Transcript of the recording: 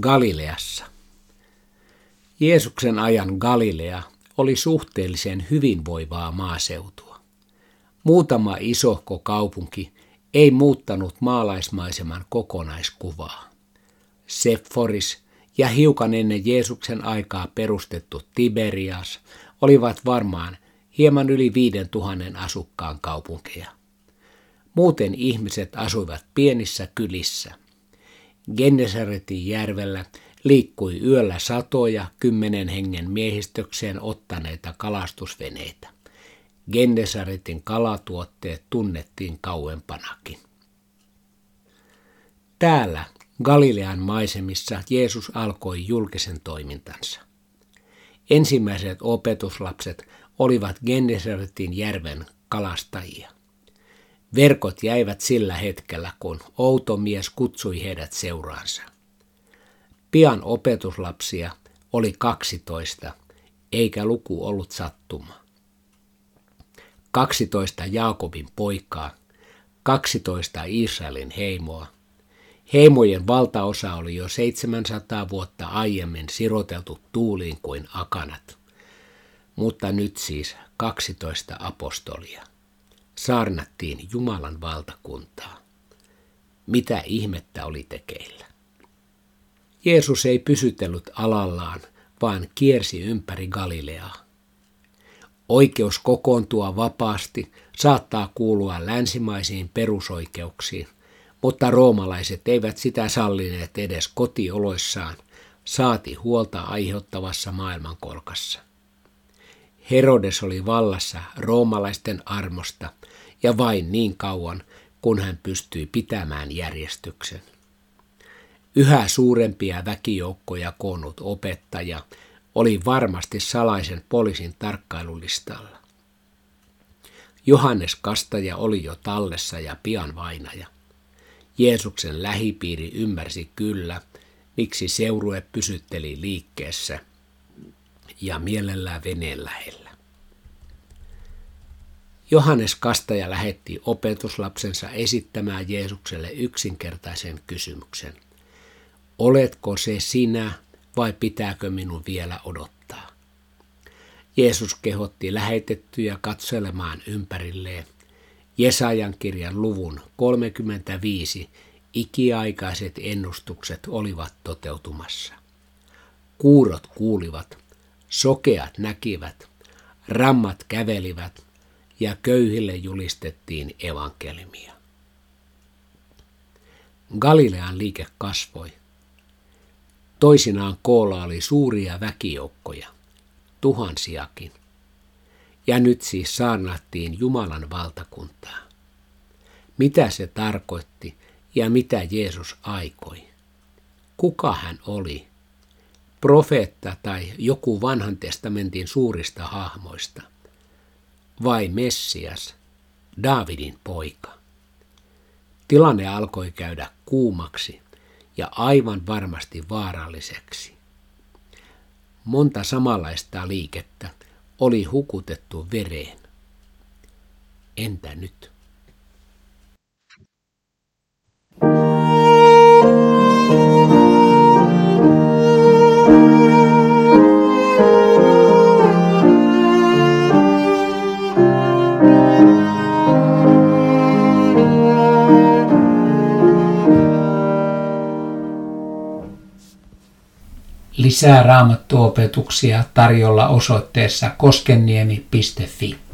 Galileassa. Jeesuksen ajan Galilea oli suhteellisen hyvinvoivaa maaseutua. Muutama isohko kaupunki ei muuttanut maalaismaiseman kokonaiskuvaa. Sepphoris ja hiukan ennen Jeesuksen aikaa perustettu Tiberias olivat varmaan hieman yli 5 000 asukkaan kaupunkeja. Muuten ihmiset asuivat pienissä kylissä. Gennesaretin järvellä liikkui yöllä satoja 10 hengen miehistökseen ottaneita kalastusveneitä. Gennesaretin kalatuotteet tunnettiin kauempanakin. Täällä Galilean maisemissa Jeesus alkoi julkisen toimintansa. Ensimmäiset opetuslapset olivat Gennesaretin järven kalastajia. Verkot jäivät sillä hetkellä, kun outo mies kutsui heidät seuraansa. Pian opetuslapsia oli 12, eikä luku ollut sattuma. 12 Jaakobin poikaa, 12 Israelin heimoa. Heimojen valtaosa oli jo 700 vuotta aiemmin siroteltu tuuliin kuin akanat, mutta nyt siis 12 apostolia. Saarnattiin Jumalan valtakuntaa. Mitä ihmettä oli tekeillä? Jeesus ei pysytellyt alallaan, vaan kiersi ympäri Galileaa. Oikeus kokoontua vapaasti saattaa kuulua länsimaisiin perusoikeuksiin, mutta roomalaiset eivät sitä sallineet edes kotioloissaan, saati huolta aiheuttavassa maailmankolkassa. Herodes oli vallassa roomalaisten armosta ja vain niin kauan, kun hän pystyi pitämään järjestyksen. Yhä suurempia väkijoukkoja koonnut opettaja oli varmasti salaisen poliisin tarkkailulistalla. Johannes Kastaja oli jo tallessa ja pian vainaja. Jeesuksen lähipiiri ymmärsi kyllä, miksi seurue pysytteli liikkeessä ja mielellään veneen lähellä. Johannes Kastaja lähetti opetuslapsensa esittämään Jeesukselle yksinkertaisen kysymyksen. Oletko se sinä vai pitääkö minun vielä odottaa? Jeesus kehotti lähetettyjä katselemaan ympärilleen. Jesajan kirjan luvun 35 ikiaikaiset ennustukset olivat toteutumassa. Kuurot kuulivat, sokeat näkivät, rammat kävelivät ja köyhille julistettiin evankeliumia. Galilean liike kasvoi. Toisinaan koolla oli suuria väkijoukkoja, tuhansiakin. Ja nyt siis saarnattiin Jumalan valtakuntaa. Mitä se tarkoitti ja mitä Jeesus aikoi? Kuka hän oli? Profeetta tai joku vanhan testamentin suurista hahmoista? Vai Messias, Daavidin poika? Tilanne alkoi käydä kuumaksi ja aivan varmasti vaaralliseksi. Monta samanlaista liikettä oli hukutettu vereen. Entä nyt? Lisää raamattuopetuksia tarjolla osoitteessa koskeniemi.fi.